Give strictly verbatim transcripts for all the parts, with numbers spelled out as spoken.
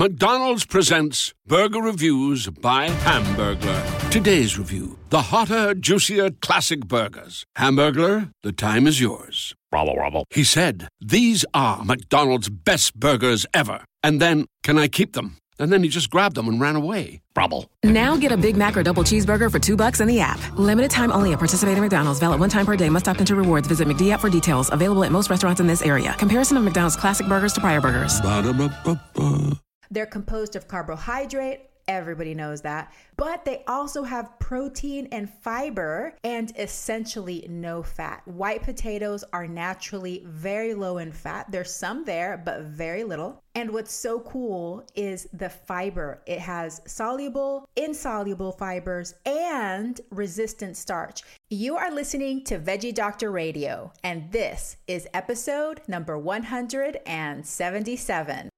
McDonald's presents Burger Reviews by Hamburglar. Today's review, the hotter, juicier, classic burgers. Hamburglar, the time is yours. Bravo, bravo. He said, these are McDonald's best burgers ever. And then, can I keep them? And then he just grabbed them and ran away. Bravo. Now get a Big Mac or double cheeseburger for two bucks in the app. Limited time only at participating McDonald's. Valid one time per day. Must opt into rewards. Visit McD app for details. Available at most restaurants in this area. Comparison of McDonald's classic burgers to prior burgers. Ba-da-ba-ba-ba. They're composed of carbohydrate, everybody knows that, but they also have protein and fiber and essentially no fat. White potatoes are naturally very low in fat. There's some there, but very little. And what's so cool is the fiber. It has soluble, insoluble fibers, and resistant starch. You are listening to Veggie Doctor Radio, and this is episode number one hundred seventy-seven.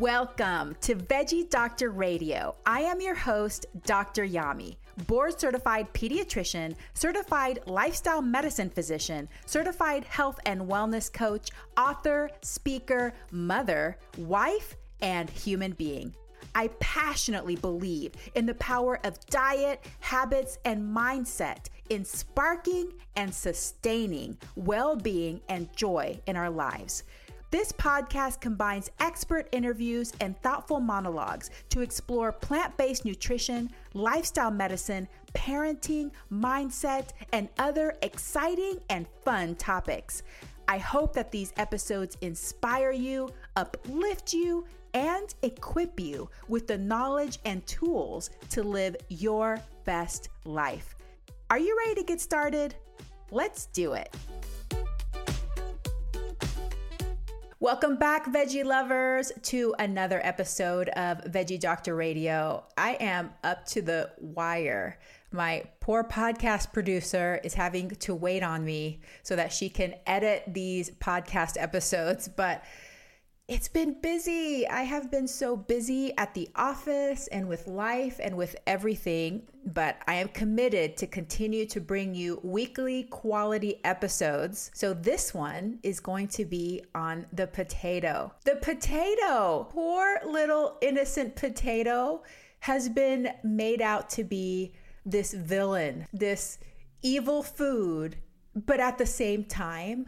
Welcome to Veggie Doctor Radio. I am your host, Doctor Yami, board-certified pediatrician, certified lifestyle medicine physician, certified health and wellness coach, author, speaker, mother, wife, and human being. I passionately believe in the power of diet, habits, and mindset in sparking and sustaining well-being and joy in our lives. This podcast combines expert interviews and thoughtful monologues to explore plant-based nutrition, lifestyle medicine, parenting, mindset, and other exciting and fun topics. I hope that these episodes inspire you, uplift you, and equip you with the knowledge and tools to live your best life. Are you ready to get started? Let's do it. Welcome back, veggie lovers, to another episode of Veggie Doctor Radio. I am up to the wire. My poor podcast producer is having to wait on me so that she can edit these podcast episodes, but it's been busy. I have been so busy at the office and with life and with everything, but I am committed to continue to bring you weekly quality episodes. So this one is going to be on the potato. The potato, poor little innocent potato, has been made out to be this villain, this evil food, but at the same time,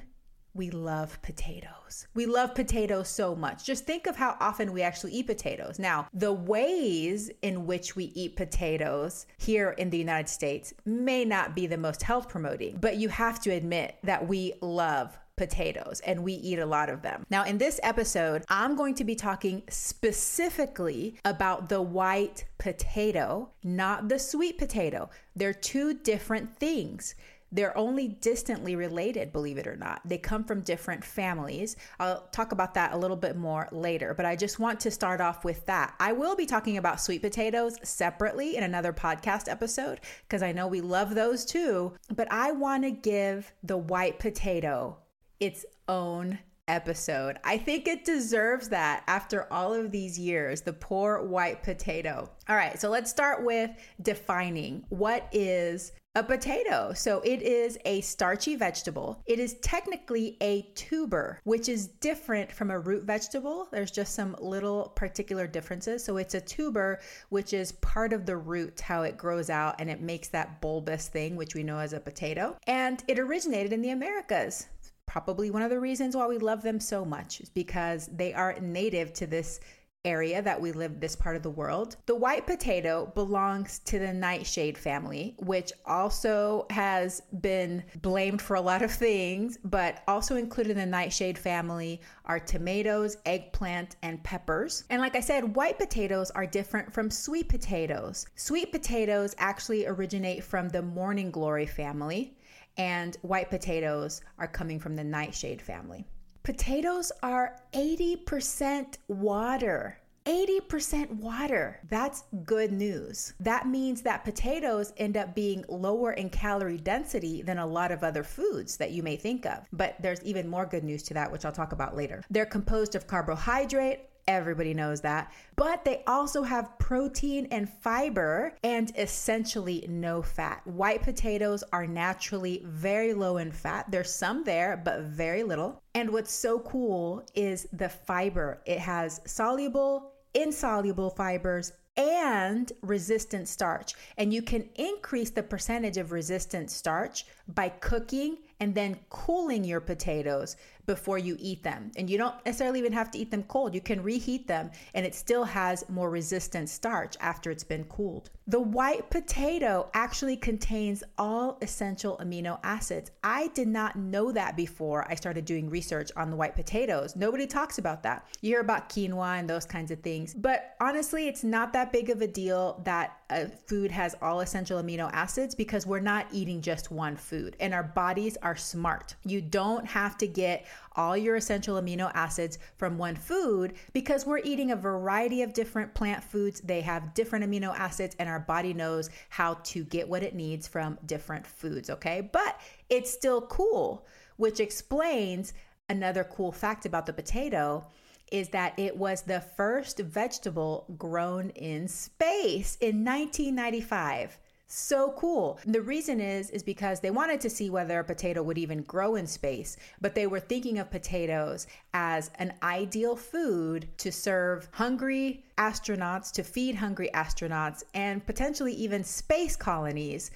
we love potatoes. We love potatoes so much. Just think of how often we actually eat potatoes. Now, the ways in which we eat potatoes here in the United States may not be the most health promoting, but you have to admit that we love potatoes and we eat a lot of them. Now, in this episode, I'm going to be talking specifically about the white potato, not the sweet potato. They're two different things. They're only distantly related, believe it or not. They come from different families. I'll talk about that a little bit more later, but I just want to start off with that. I will be talking about sweet potatoes separately in another podcast episode because I know we love those too, but I want to give the white potato its own episode. I think it deserves that after all of these years, the poor white potato. All right, so let's start with defining what is a potato. So it is a starchy vegetable. It is technically a tuber, which is different from a root vegetable. There's just some little particular differences. So it's a tuber, which is part of the root, how it grows out, and it makes that bulbous thing, which we know as a potato. And it originated in the Americas. Probably one of the reasons why we love them so much is because they are native to this area that we live, this part of the world. The white potato belongs to the nightshade family, which also has been blamed for a lot of things, but also included in the nightshade family are tomatoes, eggplant, and peppers. And like I said, white potatoes are different from sweet potatoes. Sweet potatoes actually originate from the morning glory family, and white potatoes are coming from the nightshade family. Potatoes are eighty percent water, eighty percent water. That's good news. That means that potatoes end up being lower in calorie density than a lot of other foods that you may think of. But there's even more good news to that, which I'll talk about later. They're composed of carbohydrate, Everybody knows that. But they also have protein and fiber and essentially no fat. White potatoes are naturally very low in fat. There's some there, but very little. And what's so cool is the fiber. It has soluble, insoluble fibers, and resistant starch. And you can increase the percentage of resistant starch by cooking and then cooling your potatoes before you eat them. And you don't necessarily even have to eat them cold. You can reheat them and it still has more resistant starch after it's been cooled. The white potato actually contains all essential amino acids. I did not know that before I started doing research on the white potatoes. Nobody talks about that. You hear about quinoa and those kinds of things, but honestly, it's not that big of a deal that a food has all essential amino acids because we're not eating just one food and our bodies are smart. You don't have to get all your essential amino acids from one food because we're eating a variety of different plant foods. They have different amino acids and our body knows how to get what it needs from different foods, okay? But it's still cool, which explains another cool fact about the potato is that it was the first vegetable grown in space in nineteen ninety-five. So cool. And the reason is, is because they wanted to see whether a potato would even grow in space, but they were thinking of potatoes as an ideal food to serve hungry astronauts, to feed hungry astronauts, and potentially even space colonies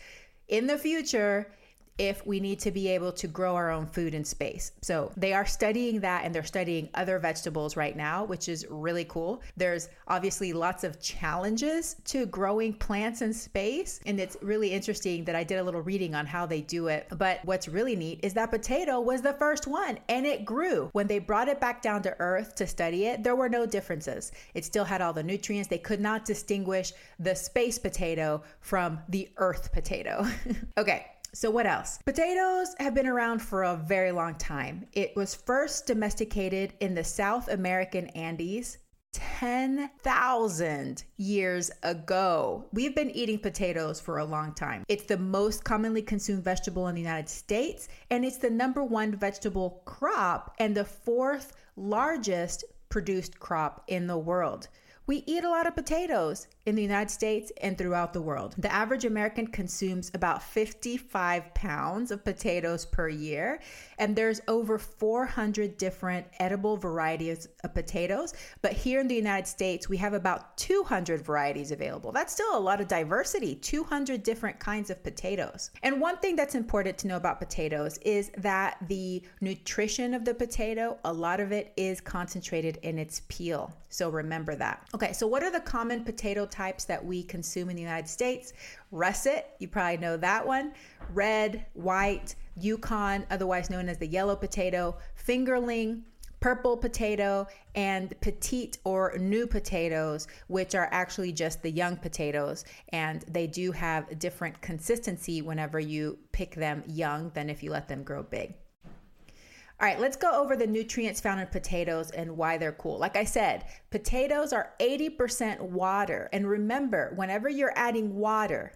in the future if we need to be able to grow our own food in space. So they are studying that and they're studying other vegetables right now, which is really cool. There's obviously lots of challenges to growing plants in space. And it's really interesting that I did a little reading on how they do it. But what's really neat is that potato was the first one and it grew. When they brought it back down to earth to study it, there were no differences. It still had all the nutrients. They could not distinguish the space potato from the earth potato. Okay. So what else? Potatoes have been around for a very long time. It was first domesticated in the South American Andes ten thousand years ago. We've been eating potatoes for a long time. It's the most commonly consumed vegetable in the United States, and it's the number one vegetable crop and the fourth largest produced crop in the world. We eat a lot of potatoes in the United States and throughout the world. The average American consumes about fifty-five pounds of potatoes per year, and there's over four hundred different edible varieties of potatoes. But here in the United States, we have about two hundred varieties available. That's still a lot of diversity, two hundred different kinds of potatoes. And one thing that's important to know about potatoes is that the nutrition of the potato, a lot of it is concentrated in its peel. So remember that. Okay, so what are the common potato types that we consume in the United States? Russet, you probably know that one. Red, white, Yukon, otherwise known as the yellow potato, fingerling, purple potato, and petite or new potatoes, which are actually just the young potatoes. And they do have different consistency whenever you pick them young than if you let them grow big. All right, let's go over the nutrients found in potatoes and why they're cool. Like I said, potatoes are eighty percent water. And remember, whenever you're adding water,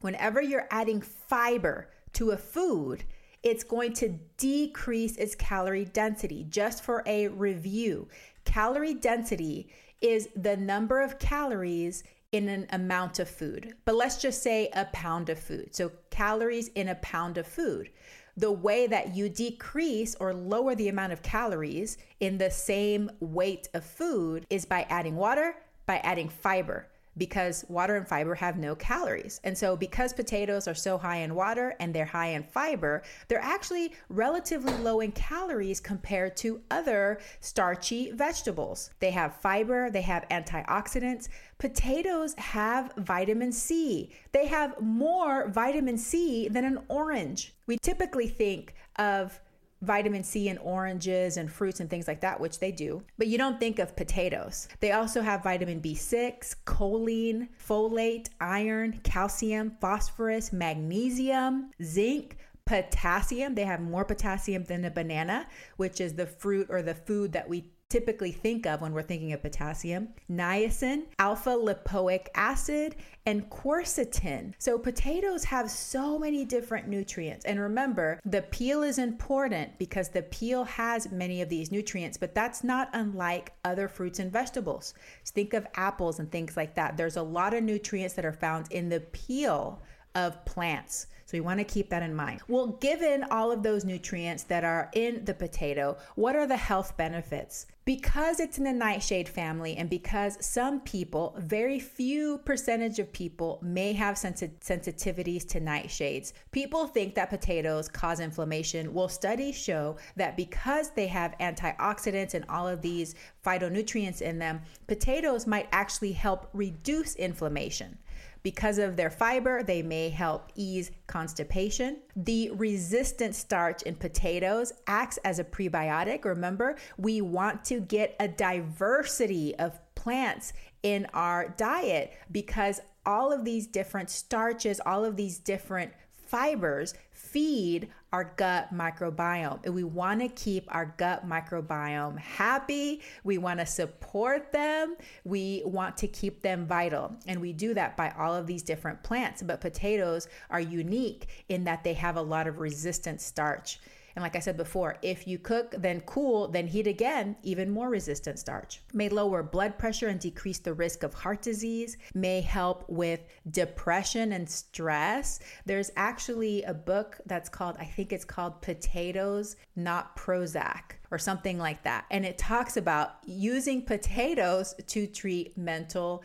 whenever you're adding fiber to a food, it's going to decrease its calorie density. Just for a review, calorie density is the number of calories in an amount of food. But let's just say a pound of food. So calories in a pound of food. The way that you decrease or lower the amount of calories in the same weight of food is by adding water, by adding fiber, because water and fiber have no calories. And so because potatoes are so high in water and they're high in fiber, they're actually relatively low in calories compared to other starchy vegetables. They have fiber, they have antioxidants. Potatoes have vitamin C. They have more vitamin C than an orange. We typically think of vitamin C in oranges and fruits and things like that, which they do, but you don't think of potatoes. They also have vitamin B six, choline, folate, iron, calcium, phosphorus, magnesium, zinc, potassium. They have more potassium than a banana, which is the fruit or the food that we typically think of when we're thinking of potassium, niacin, alpha lipoic acid, and quercetin. So potatoes have so many different nutrients. And remember, the peel is important because the peel has many of these nutrients, but that's not unlike other fruits and vegetables. Just think of apples and things like that. There's a lot of nutrients that are found in the peel of plants. So you want to keep that in mind. Well, given all of those nutrients that are in the potato, what are the health benefits? Because it's in the nightshade family and because some people, very few percentage of people, may have sensi- sensitivities to nightshades, people think that potatoes cause inflammation. Well, studies show that because they have antioxidants and all of these phytonutrients in them, potatoes might actually help reduce inflammation. Because of their fiber, they may help ease constipation. The resistant starch in potatoes acts as a prebiotic. Remember, we want to get a diversity of plants in our diet because all of these different starches, all of these different fibers feed our gut microbiome, and we want to keep our gut microbiome happy. We want to support them. We want to keep them vital, and we do that by all of these different plants. But potatoes are unique in that they have a lot of resistant starch. And like I said before, if you cook, then cool, then heat again, even more resistant starch. May lower blood pressure and decrease the risk of heart disease. May help with depression and stress. There's actually a book that's called, I think it's called Potatoes, Not Prozac, or something like that. And it talks about using potatoes to treat mental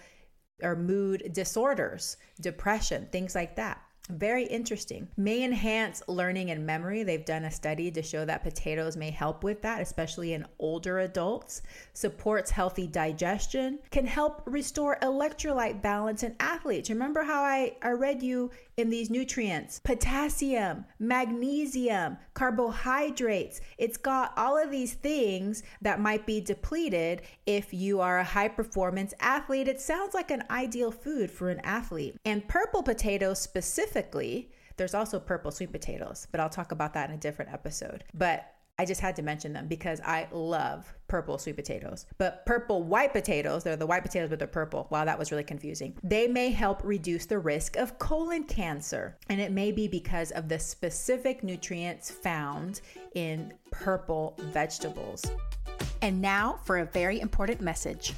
or mood disorders, depression, things like that. Very interesting. May enhance learning and memory. They've done a study to show that potatoes may help with that, especially in older adults. Supports healthy digestion. Can help restore electrolyte balance in athletes. Remember how I, I read you in these nutrients? Potassium, magnesium, carbohydrates. It's got all of these things that might be depleted if you are a high-performance athlete. It sounds like an ideal food for an athlete. And purple potatoes specifically. Specifically, there's also purple sweet potatoes, but I'll talk about that in a different episode. But I just had to mention them because I love purple sweet potatoes. But purple white potatoes, they're the white potatoes, but they're purple. Wow, that was really confusing. They may help reduce the risk of colon cancer. And it may be because of the specific nutrients found in purple vegetables. And now for a very important message.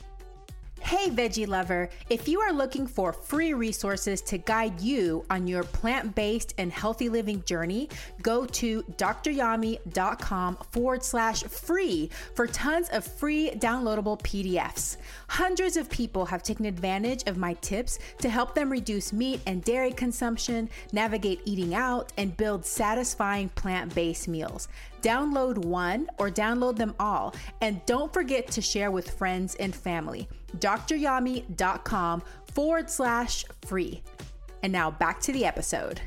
Hey veggie lover, if you are looking for free resources to guide you on your plant-based and healthy living journey, go to doctoryami.com forward slash free for tons of free downloadable P D Fs. Hundreds of people have taken advantage of my tips to help them reduce meat and dairy consumption, navigate eating out, and build satisfying plant-based meals. Download one or download them all, and don't forget to share with friends and family. doctoryami.com forward slash free. And now back to the episode.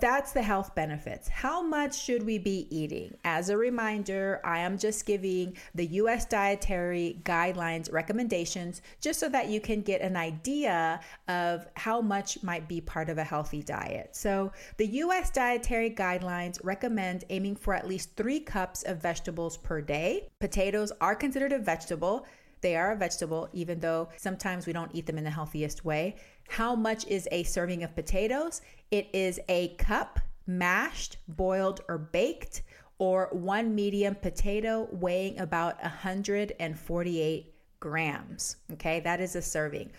That's the health benefits. How much should we be eating? As a reminder, I am just giving the U S dietary guidelines recommendations just so that you can get an idea of how much might be part of a healthy diet. So the U S dietary guidelines recommend aiming for at least three cups of vegetables per day. Potatoes are considered a vegetable. They are a vegetable, even though sometimes we don't eat them in the healthiest way. How much is a serving of potatoes? It is a cup, mashed, boiled, or baked, or one medium potato weighing about one hundred forty-eight grams. Okay, that is a serving.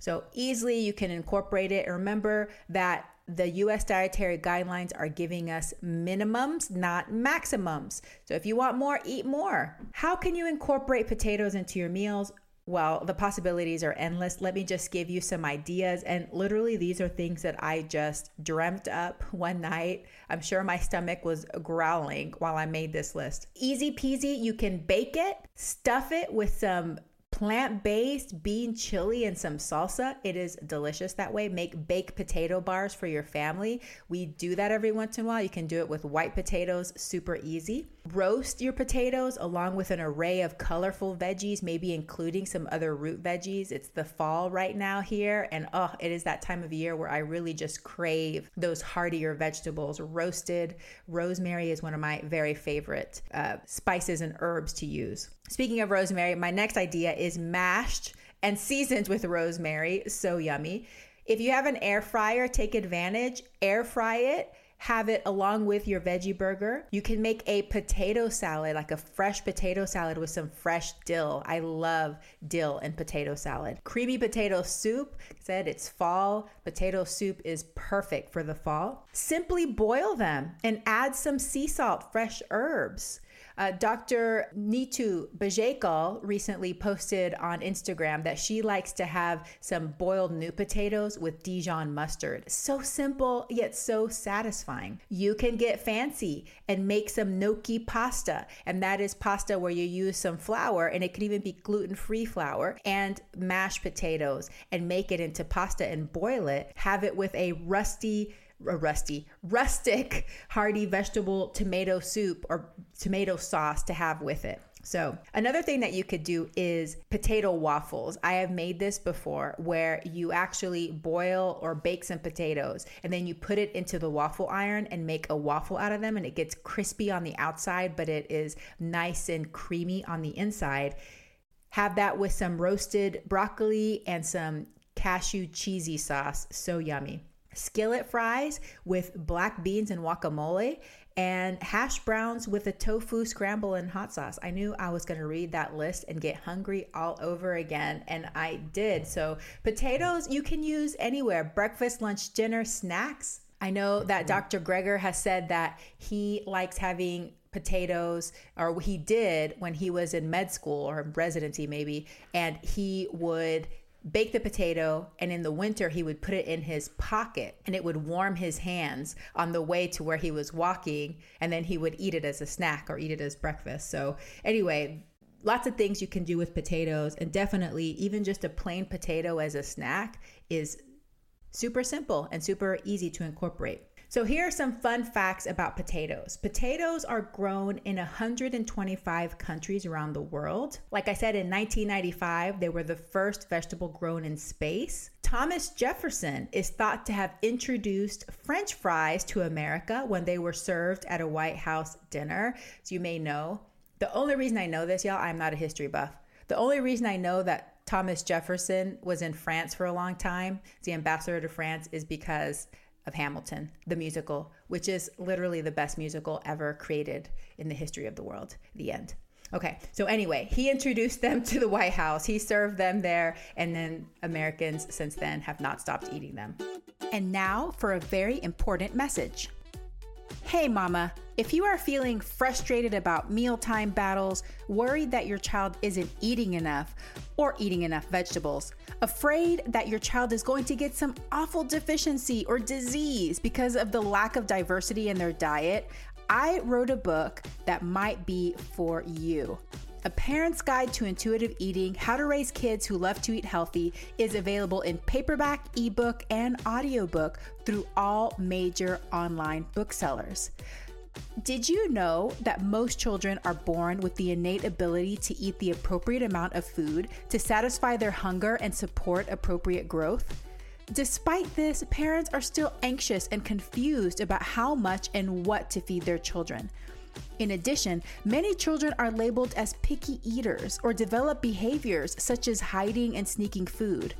So easily you can incorporate it. Remember that the U S dietary guidelines are giving us minimums, not maximums. So if you want more, eat more. How can you incorporate potatoes into your meals? Well, the possibilities are endless. Let me just give you some ideas. And literally, these are things that I just dreamt up one night. I'm sure my stomach was growling while I made this list. Easy peasy, you can bake it, stuff it with some plant-based bean chili and some salsa. It is delicious that way. Make baked potato bars for your family. We do that every once in a while. You can do it with white potatoes, super easy. Roast your potatoes along with an array of colorful veggies, maybe including some other root veggies. It's the fall right now here, and oh, it is that time of year where I really just crave those heartier vegetables. Roasted rosemary is one of my very favorite uh, spices and herbs to use. Speaking of rosemary, my next idea is mashed and seasoned with rosemary. So yummy. If you have an air fryer, take advantage. Air fry it. Have it along with your veggie burger. You can make a potato salad, like a fresh potato salad with some fresh dill. I love dill and potato salad. Creamy potato soup. I said it's fall. Potato soup is perfect for the fall. Simply boil them and add some sea salt, fresh herbs. Uh, Doctor Nitu Bajekal recently posted on Instagram that she likes to have some boiled new potatoes with Dijon mustard. So simple, yet so satisfying. You can get fancy and make some gnocchi pasta, and that is pasta where you use some flour, and it could even be gluten-free flour, and mashed potatoes, and make it into pasta and boil it. Have it with a rusty a rusty, rustic, hearty vegetable tomato soup or tomato sauce to have with it. So another thing that you could do is potato waffles. I have made this before where you actually boil or bake some potatoes and then you put it into the waffle iron and make a waffle out of them, and it gets crispy on the outside, but it is nice and creamy on the inside. Have that with some roasted broccoli and some cashew cheesy sauce. So yummy. Skillet fries with black beans and guacamole, and hash browns with a tofu scramble and hot sauce. I knew I was going to read that list and get hungry all over again, and I did. So potatoes you can use anywhere, breakfast, lunch, dinner, snacks. I know that Doctor Greger has said that he likes having potatoes, or he did when he was in med school or residency maybe, and he would bake the potato, and in the winter he would put it in his pocket and it would warm his hands on the way to where he was walking, and then he would eat it as a snack or eat it as breakfast. So anyway, lots of things you can do with potatoes, and definitely even just a plain potato as a snack is super simple and super easy to incorporate. So here are some fun facts about potatoes. Potatoes are grown in one hundred twenty-five countries around the world. Like I said, in nineteen ninety-five, they were the first vegetable grown in space. Thomas Jefferson is thought to have introduced French fries to America when they were served at a White House dinner. As you may know, the only reason I know this, y'all, I'm not a history buff. The only reason I know that Thomas Jefferson was in France for a long time, the ambassador to France, is because of Hamilton, the musical, which is literally the best musical ever created in the history of the world. The end. Okay, so anyway, he introduced them to the White House. He served them there, and then Americans since then have not stopped eating them. And now for a very important message. Hey mama, if you are feeling frustrated about mealtime battles, worried that your child isn't eating enough or eating enough vegetables, afraid that your child is going to get some awful deficiency or disease because of the lack of diversity in their diet, I wrote a book that might be for you. A Parent's Guide to Intuitive Eating, How to Raise Kids Who Love to Eat Healthy, is available in paperback, ebook, and audiobook through all major online booksellers. Did you know that most children are born with the innate ability to eat the appropriate amount of food to satisfy their hunger and support appropriate growth? Despite this, parents are still anxious and confused about how much and what to feed their children. In addition, many children are labeled as picky eaters or develop behaviors such as hiding and sneaking food.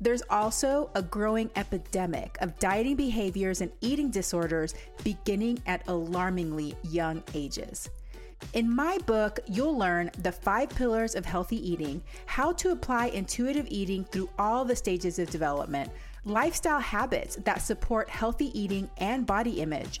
There's also a growing epidemic of dieting behaviors and eating disorders beginning at alarmingly young ages. In my book, you'll learn the five pillars of healthy eating, how to apply intuitive eating through all the stages of development, lifestyle habits that support healthy eating and body image,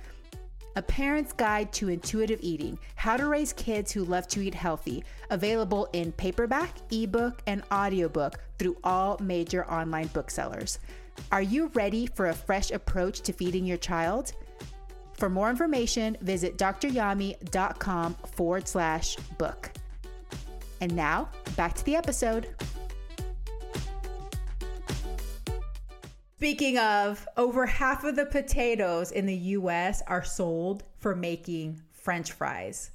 A Parent's Guide to Intuitive Eating, How to Raise Kids Who Love to Eat Healthy, available in paperback, ebook, and audiobook through all major online booksellers. Are you ready for a fresh approach to feeding your child? For more information, visit doctoryami.com forward slash book. And now, back to the episode. Speaking of, over half of the potatoes in the U S are sold for making French fries.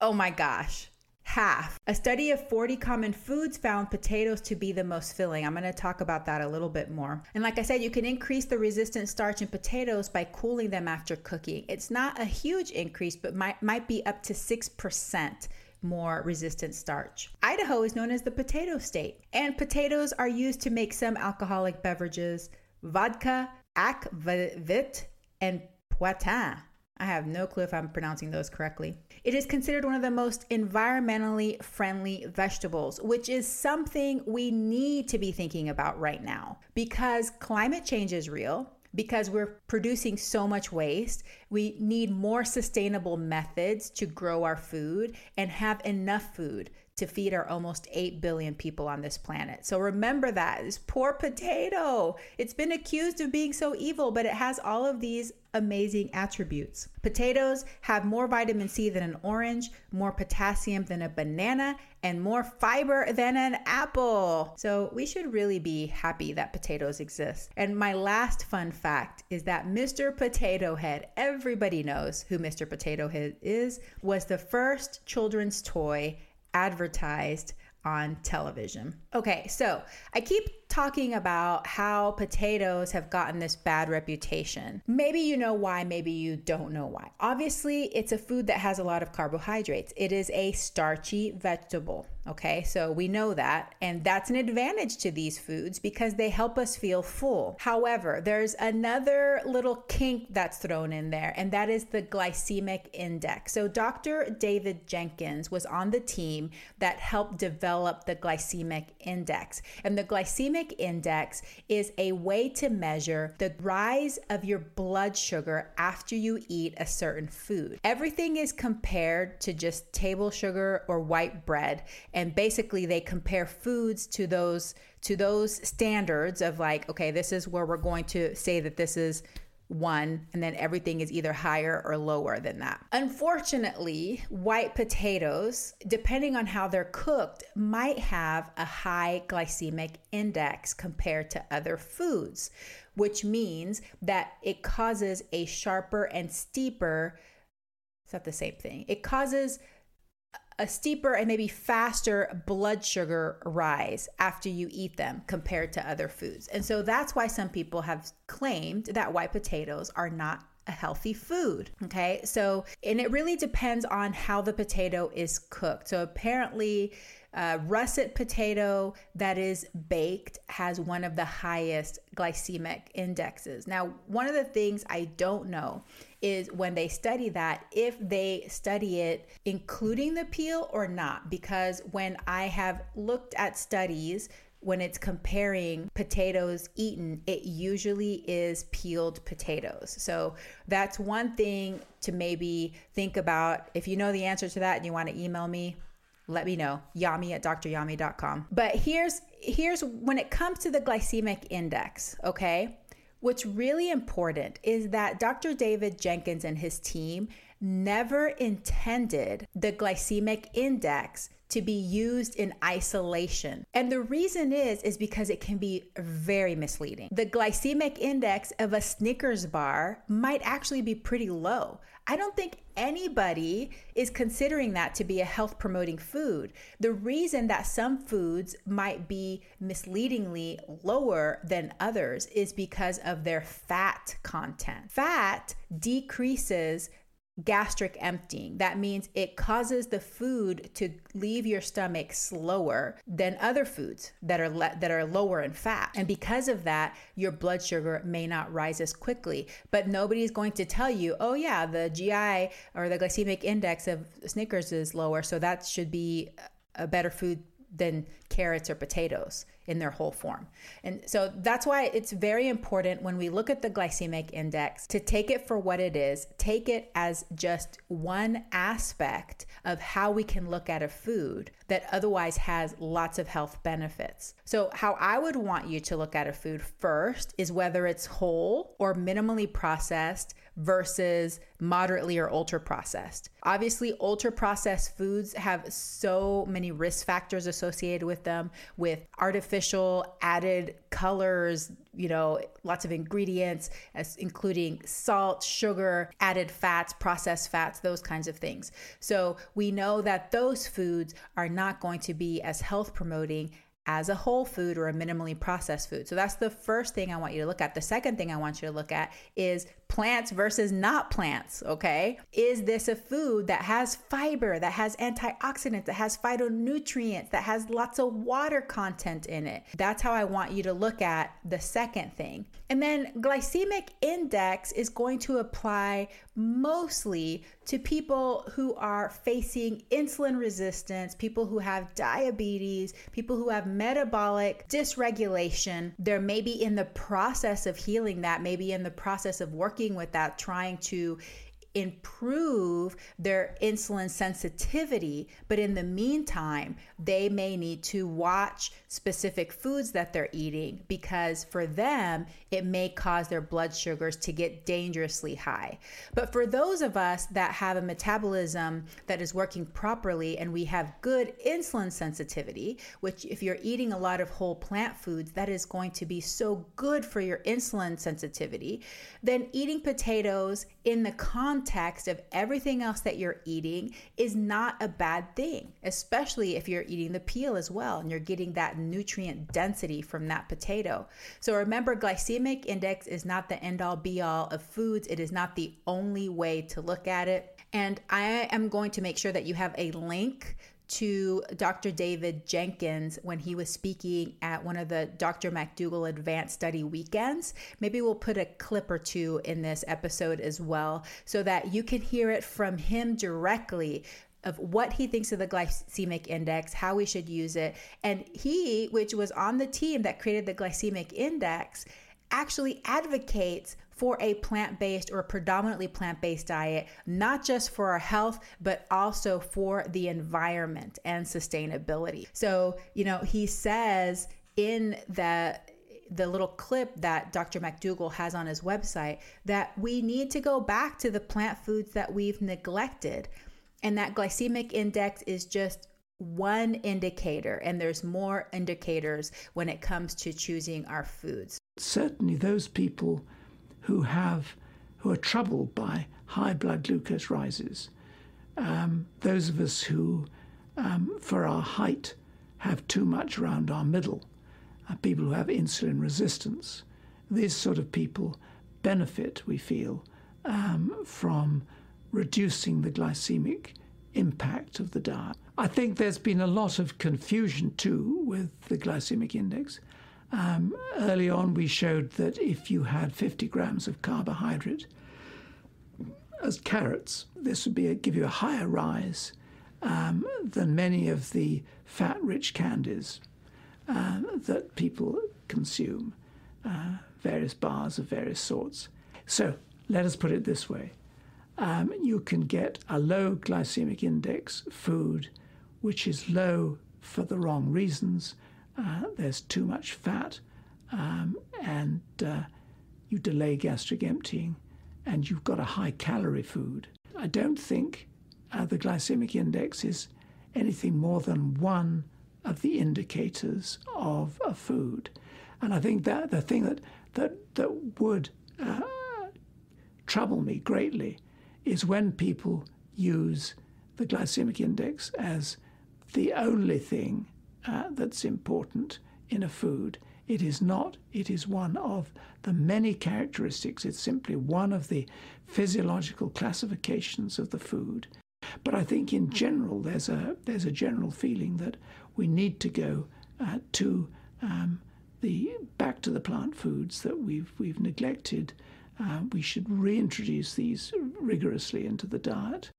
Oh my gosh, half. A study of forty common foods found potatoes to be the most filling. I'm going to talk about that a little bit more. And like I said, you can increase the resistant starch in potatoes by cooling them after cooking. It's not a huge increase, but might, might be up to six percent. More resistant starch. Idaho is known as the potato state, and potatoes are used to make some alcoholic beverages, vodka, akvavit, and poitain. I have no clue if I'm pronouncing those correctly. It is considered one of the most environmentally friendly vegetables, which is something we need to be thinking about right now because climate change is real. Because we're producing so much waste, we need more sustainable methods to grow our food and have enough food to feed our almost eight billion people on this planet. So remember that, this poor potato. It's been accused of being so evil, but it has all of these amazing attributes. Potatoes have more vitamin C than an orange, more potassium than a banana, and more fiber than an apple. So we should really be happy that potatoes exist. And my last fun fact is that Mister Potato Head, everybody knows who Mister Potato Head is, was the first children's toy advertised on television. Okay, so I keep talking about how potatoes have gotten this bad reputation. Maybe you know why, maybe you don't know why. Obviously, it's a food that has a lot of carbohydrates. It is a starchy vegetable, okay? So we know that, and that's an advantage to these foods because they help us feel full. However, there's another little kink that's thrown in there, and that is the glycemic index. So Doctor David Jenkins was on the team that helped develop the glycemic index, and the glycemic index is a way to measure the rise of your blood sugar after you eat a certain food. Everything is compared to just table sugar or white bread, and basically they compare foods to those to those standards of like, okay, this is where we're going to say that this is one, and then everything is either higher or lower than that. Unfortunately, white potatoes, depending on how they're cooked, might have a high glycemic index compared to other foods, which means that it causes a sharper and steeper, it's not the same thing, it causes a steeper and maybe faster blood sugar rise after you eat them compared to other foods. And so that's why some people have claimed that white potatoes are not a healthy food, okay? So, and it really depends on how the potato is cooked. So apparently, Uh, russet potato that is baked has one of the highest glycemic indexes. Now, one of the things I don't know is when they study that, if they study it including the peel or not, because when I have looked at studies, when it's comparing potatoes eaten, it usually is peeled potatoes. So that's one thing to maybe think about. If you know the answer to that and you want to email me, let me know, yami at doctor yami dot com. But here's, here's when it comes to the glycemic index, okay? What's really important is that Doctor David Jenkins and his team never intended the glycemic index to be used in isolation. And the reason is, is because it can be very misleading. The glycemic index of a Snickers bar might actually be pretty low. I don't think anybody is considering that to be a health promoting food. The reason that some foods might be misleadingly lower than others is because of their fat content. Fat decreases gastric emptying. That means it causes the food to leave your stomach slower than other foods that are le- that are lower in fat. And because of that, your blood sugar may not rise as quickly. But nobody's going to tell you, oh yeah, the G I or the glycemic index of Snickers is lower, so that should be a better food than carrots or potatoes. in their whole form. And so that's why it's very important when we look at the glycemic index to take it for what it is, take it as just one aspect of how we can look at a food that otherwise has lots of health benefits. So how I would want you to look at a food first is whether it's whole or minimally processed versus moderately or ultra processed. Obviously, ultra processed foods have so many risk factors associated with them, with artificial added colors, you know, lots of ingredients, including salt, sugar, added fats, processed fats, those kinds of things. So we know that those foods are not going to be as health promoting as a whole food or a minimally processed food. So that's the first thing I want you to look at. The second thing I want you to look at is plants versus not plants, okay? Is this a food that has fiber, that has antioxidants, that has phytonutrients, that has lots of water content in it? That's how I want you to look at the second thing. And then glycemic index is going to apply mostly to people who are facing insulin resistance, people who have diabetes, people who have metabolic dysregulation. They're maybe in the process of healing that, maybe in the process of working with that, trying to improve their insulin sensitivity. But in the meantime, they may need to watch specific foods that they're eating because for them, it may cause their blood sugars to get dangerously high. But for those of us that have a metabolism that is working properly and we have good insulin sensitivity, which if you're eating a lot of whole plant foods, that is going to be so good for your insulin sensitivity, then eating potatoes in the context Context of everything else that you're eating is not a bad thing, especially if you're eating the peel as well and you're getting that nutrient density from that potato. So remember, glycemic index is not the end-all be-all of foods. It is not the only way to look at it. And I am going to make sure that you have a link to Doctor David Jenkins when he was speaking at one of the Doctor McDougall Advanced Study Weekends. Maybe we'll put a clip or two in this episode as well so that you can hear it from him directly of what he thinks of the glycemic index, how we should use it. And he, which was on the team that created the glycemic index, actually advocates for a plant-based or predominantly plant-based diet, not just for our health, but also for the environment and sustainability. So, you know, he says in the the little clip that Doctor McDougall has on his website that we need to go back to the plant foods that we've neglected, and that glycemic index is just one indicator, and there's more indicators when it comes to choosing our foods. Certainly those people who have who are troubled by high blood glucose rises, um, those of us who um, for our height have too much around our middle, uh, people who have insulin resistance, these sort of people benefit, we feel, um, from reducing the glycemic impact of the diet. I think there's been a lot of confusion too with the glycemic index. Um, early on, we showed that if you had fifty grams of carbohydrate as carrots, this would be a, give you a higher rise um, than many of the fat-rich candies uh, that people consume, uh, various bars of various sorts. So let us put it this way. Um, you can get a low glycemic index food, which is low for the wrong reasons. Uh, there's too much fat, um, and uh, you delay gastric emptying, and you've got a high-calorie food. I don't think uh, the glycemic index is anything more than one of the indicators of a food. And I think that the thing that, that, that would uh, trouble me greatly is when people use the glycemic index as the only thing Uh, that's important in a food. It is not. It is one of the many characteristics. It's simply one of the physiological classifications of the food. But I think in general, there's a there's a general feeling that we need to go uh, to um, the back to the plant foods that we've we've neglected. Uh, we should reintroduce these rigorously into the diet.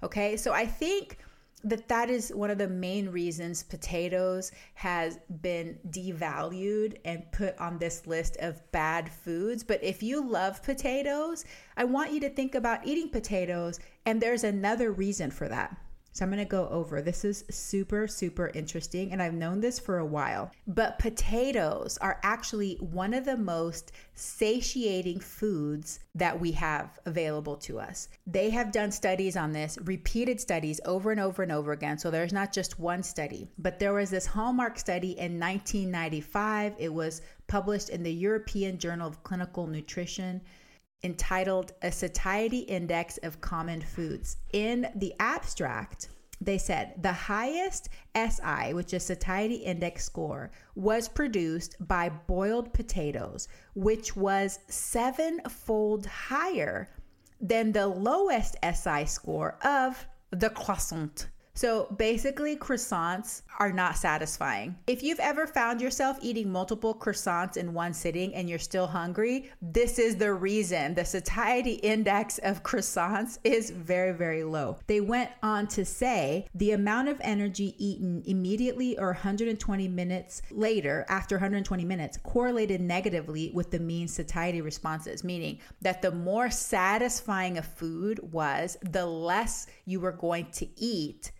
Okay, so I think that that is one of the main reasons potatoes has been devalued and put on this list of bad foods. But if you love potatoes, I want you to think about eating potatoes, and there's another reason for that. So I'm going to go over. This is super, super interesting, and I've known this for a while. But potatoes are actually one of the most satiating foods that we have available to us. They have done studies on this, repeated studies over and over and over again. So there's not just one study. But there was this hallmark study in nineteen ninety-five. It was published in the European Journal of Clinical Nutrition, entitled A Satiety Index of Common Foods. In the abstract, they said the highest S I, which is Satiety Index score, was produced by boiled potatoes, which was sevenfold higher than the lowest S I score of the croissant. So basically, croissants are not satisfying. If you've ever found yourself eating multiple croissants in one sitting and you're still hungry, this is the reason. The satiety index of croissants is very, very low. They went on to say the amount of energy eaten immediately or one hundred twenty minutes later, after one hundred twenty minutes, correlated negatively with the mean satiety responses, meaning that the more satisfying a food was, the less you were going to eat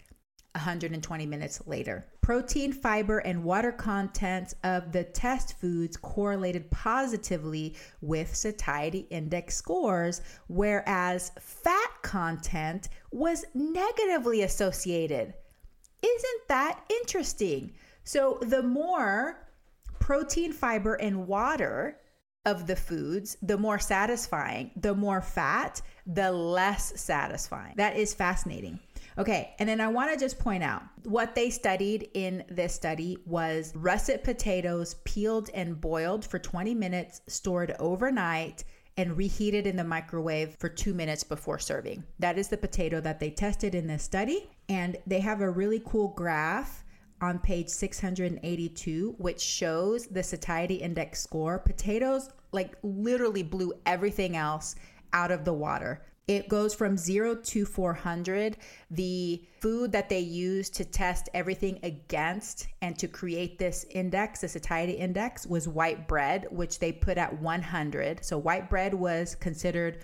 one hundred twenty minutes later. Protein, fiber, and water content of the test foods correlated positively with satiety index scores, whereas fat content was negatively associated. Isn't that interesting? So the more protein, fiber, and water of the foods, the more satisfying, the more fat, the less satisfying. That is fascinating. Okay, and then I want to just point out what they studied in this study was russet potatoes peeled and boiled for twenty minutes, stored overnight, and reheated in the microwave for two minutes before serving. That is the potato that they tested in this study. And they have a really cool graph on page six hundred eighty-two, which shows the satiety index score. Potatoes like literally blew everything else out of the water. It goes from zero to four hundred. The food that they use to test everything against and to create this index, the satiety index, was white bread, which they put at one hundred. So white bread was considered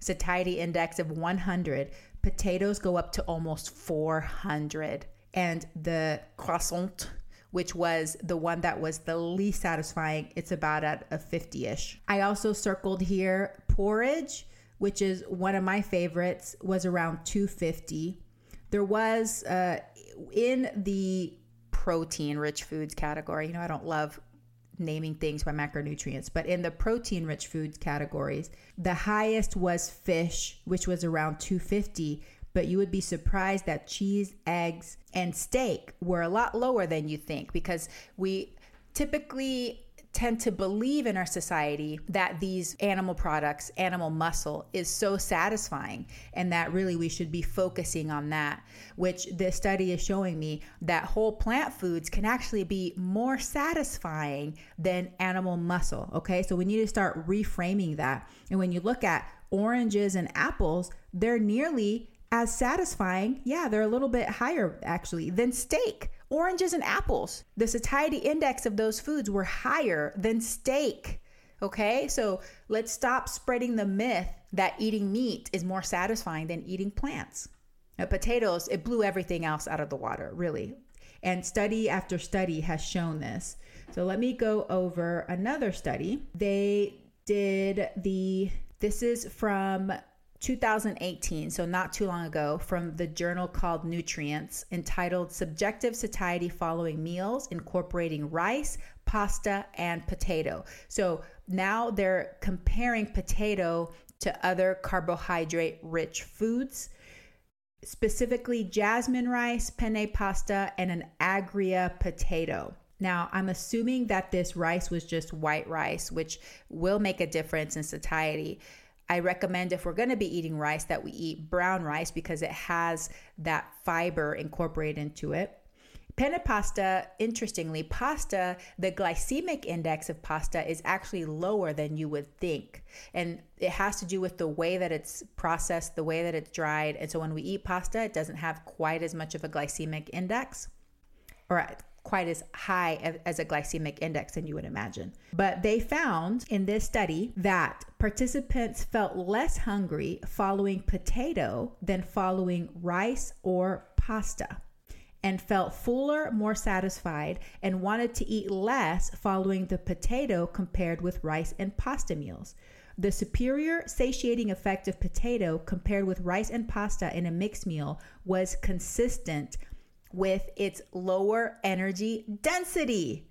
satiety index of one hundred. Potatoes go up to almost four hundred. And the croissant, which was the one that was the least satisfying, it's about at a fifty-ish. I also circled here porridge, which is one of my favorites, was around two fifty. There was, uh, in the protein-rich foods category, you know, I don't love naming things by macronutrients, but in the protein-rich foods categories, the highest was fish, which was around two fifty, but you would be surprised that cheese, eggs, and steak were a lot lower than you think, because we typically tend to believe in our society that these animal products, animal muscle, is so satisfying, and that really we should be focusing on that, which this study is showing me that whole plant foods can actually be more satisfying than animal muscle. Okay, so we need to start reframing that. And when you look at oranges and apples, they're nearly as satisfying. Yeah, they're a little bit higher actually than steak. Oranges and apples, the satiety index of those foods were higher than steak, okay? So let's stop spreading the myth that eating meat is more satisfying than eating plants. Now, potatoes, it blew everything else out of the water, really. And study after study has shown this. So let me go over another study. They did the, this is from two thousand eighteen, so not too long ago, from the journal called Nutrients, entitled Subjective Satiety Following Meals, Incorporating Rice, Pasta, and Potato. So now they're comparing potato to other carbohydrate-rich foods, specifically jasmine rice, penne pasta, and an agria potato. Now, I'm assuming that this rice was just white rice, which will make a difference in satiety. I recommend, if we're going to be eating rice, that we eat brown rice because it has that fiber incorporated into it. Penne pasta, interestingly, pasta, the glycemic index of pasta is actually lower than you would think. And it has to do with the way that it's processed, the way that it's dried. And so when we eat pasta, it doesn't have quite as much of a glycemic index, or quite as high as a glycemic index than you would imagine. But they found in this study that participants felt less hungry following potato than following rice or pasta, and felt fuller, more satisfied, and wanted to eat less following the potato compared with rice and pasta meals. The superior satiating effect of potato compared with rice and pasta in a mixed meal was consistent with its lower energy density.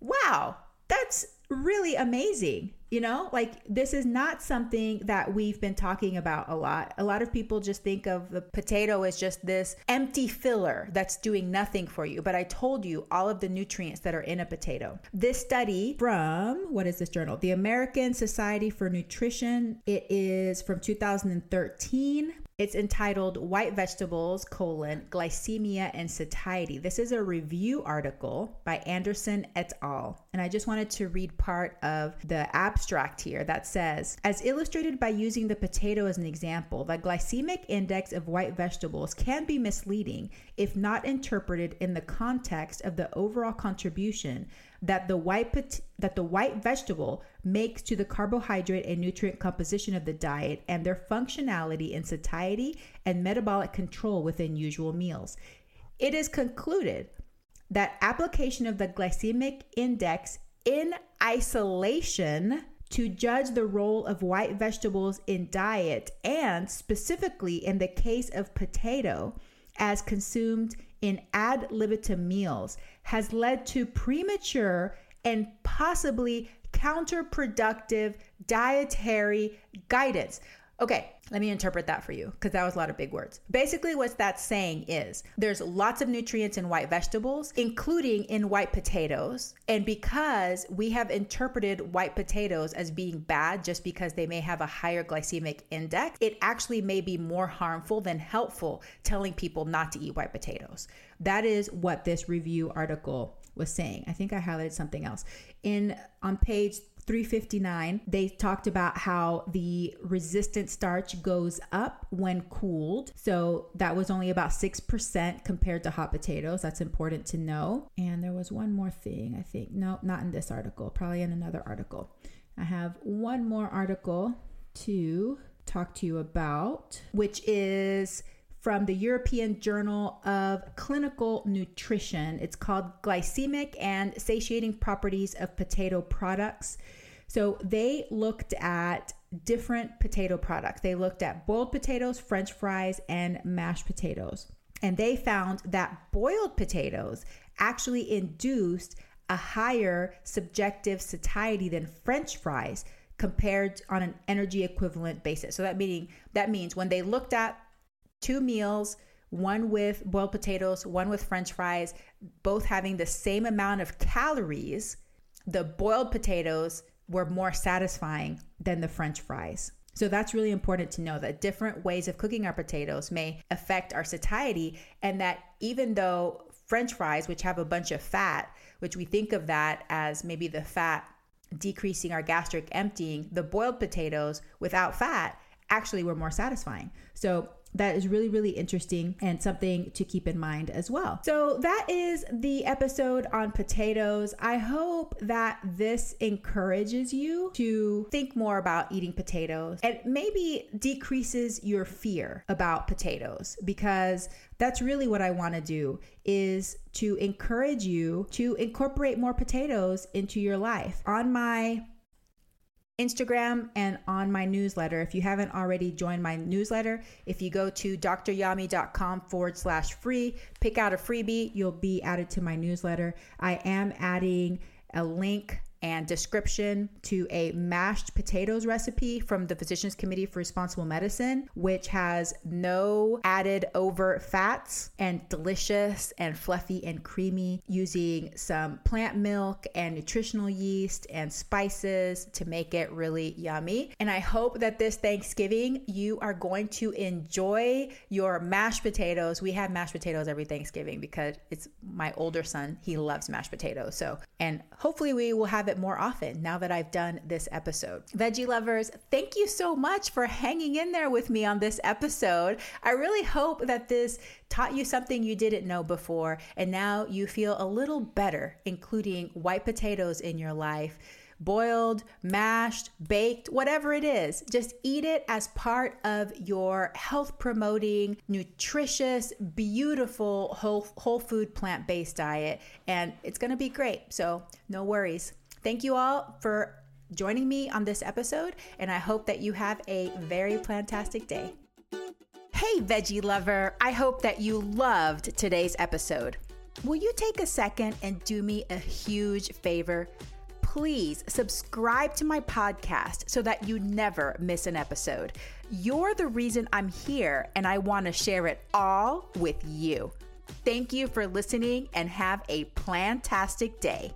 Wow, that's really amazing. You know, like, this is not something that we've been talking about a lot. A lot of people just think of the potato as just this empty filler that's doing nothing for you. But I told you all of the nutrients that are in a potato. This study from, what is this journal? The American Society for Nutrition. It is from two thousand thirteen. It's entitled White Vegetables, colon, Glycemia and Satiety. This is a review article by Anderson et al. And I just wanted to read part of the abstract here that says, as illustrated by using the potato as an example, the glycemic index of white vegetables can be misleading if not interpreted in the context of the overall contribution that the white pot- that the white vegetable makes to the carbohydrate and nutrient composition of the diet and their functionality in satiety and metabolic control within usual meals. It is concluded that application of the glycemic index in isolation to judge the role of white vegetables in diet, and specifically in the case of potato as consumed in ad libitum meals, has led to premature and possibly counterproductive dietary guidance. Okay, let me interpret that for you, because that was a lot of big words. Basically, what that's saying is there's lots of nutrients in white vegetables, including in white potatoes. And because we have interpreted white potatoes as being bad just because they may have a higher glycemic index, it actually may be more harmful than helpful telling people not to eat white potatoes. That is what this review article was saying. I think I highlighted something else. In on page three fifty-nine, they talked about how the resistant starch goes up when cooled. So that was only about six percent compared to hot potatoes. That's important to know. And there was one more thing, I think. No, not in this article, probably in another article. I have one more article to talk to you about, which is from the European Journal of Clinical Nutrition. It's called Glycemic and Satiating Properties of Potato Products. So they looked at different potato products. They looked at boiled potatoes, French fries, and mashed potatoes. And they found that boiled potatoes actually induced a higher subjective satiety than French fries compared on an energy equivalent basis. So that meaning, that means when they looked at two meals, one with boiled potatoes, one with French fries, both having the same amount of calories, the boiled potatoes were more satisfying than the French fries. So that's really important to know, that different ways of cooking our potatoes may affect our satiety, and that even though French fries, which have a bunch of fat, which we think of that as maybe the fat decreasing our gastric emptying, the boiled potatoes without fat actually were more satisfying. So that is really, really interesting and something to keep in mind as well. So that is the episode on potatoes. I hope that this encourages you to think more about eating potatoes and maybe decreases your fear about potatoes, because that's really what I want to do, is to encourage you to incorporate more potatoes into your life. On my Instagram and on my newsletter, if you haven't already joined my newsletter, if you go to doctoryami.com forward slash free, pick out a freebie, you'll be added to my newsletter. I am adding a link and description to a mashed potatoes recipe from the Physicians Committee for Responsible Medicine, which has no added over fats and delicious and fluffy and creamy, using some plant milk and nutritional yeast and spices to make it really yummy. And I hope that this Thanksgiving you are going to enjoy your mashed potatoes. We have mashed potatoes every Thanksgiving because it's my older son. He loves mashed potatoes. So, and hopefully we will have it more often now that I've done this episode. Veggie lovers, thank you so much for hanging in there with me on this episode. I really hope that this taught you something you didn't know before, and now you feel a little better including white potatoes in your life. Boiled, mashed, baked, whatever it is, just eat it as part of your health promoting, nutritious, beautiful whole, whole food plant-based diet, and it's going to be great. So no worries. Thank you all for joining me on this episode, and I hope that you have a very plantastic day. Hey, veggie lover, I hope that you loved today's episode. Will you take a second and do me a huge favor? Please subscribe to my podcast so that you never miss an episode. You're the reason I'm here, and I want to share it all with you. Thank you for listening and have a plantastic day.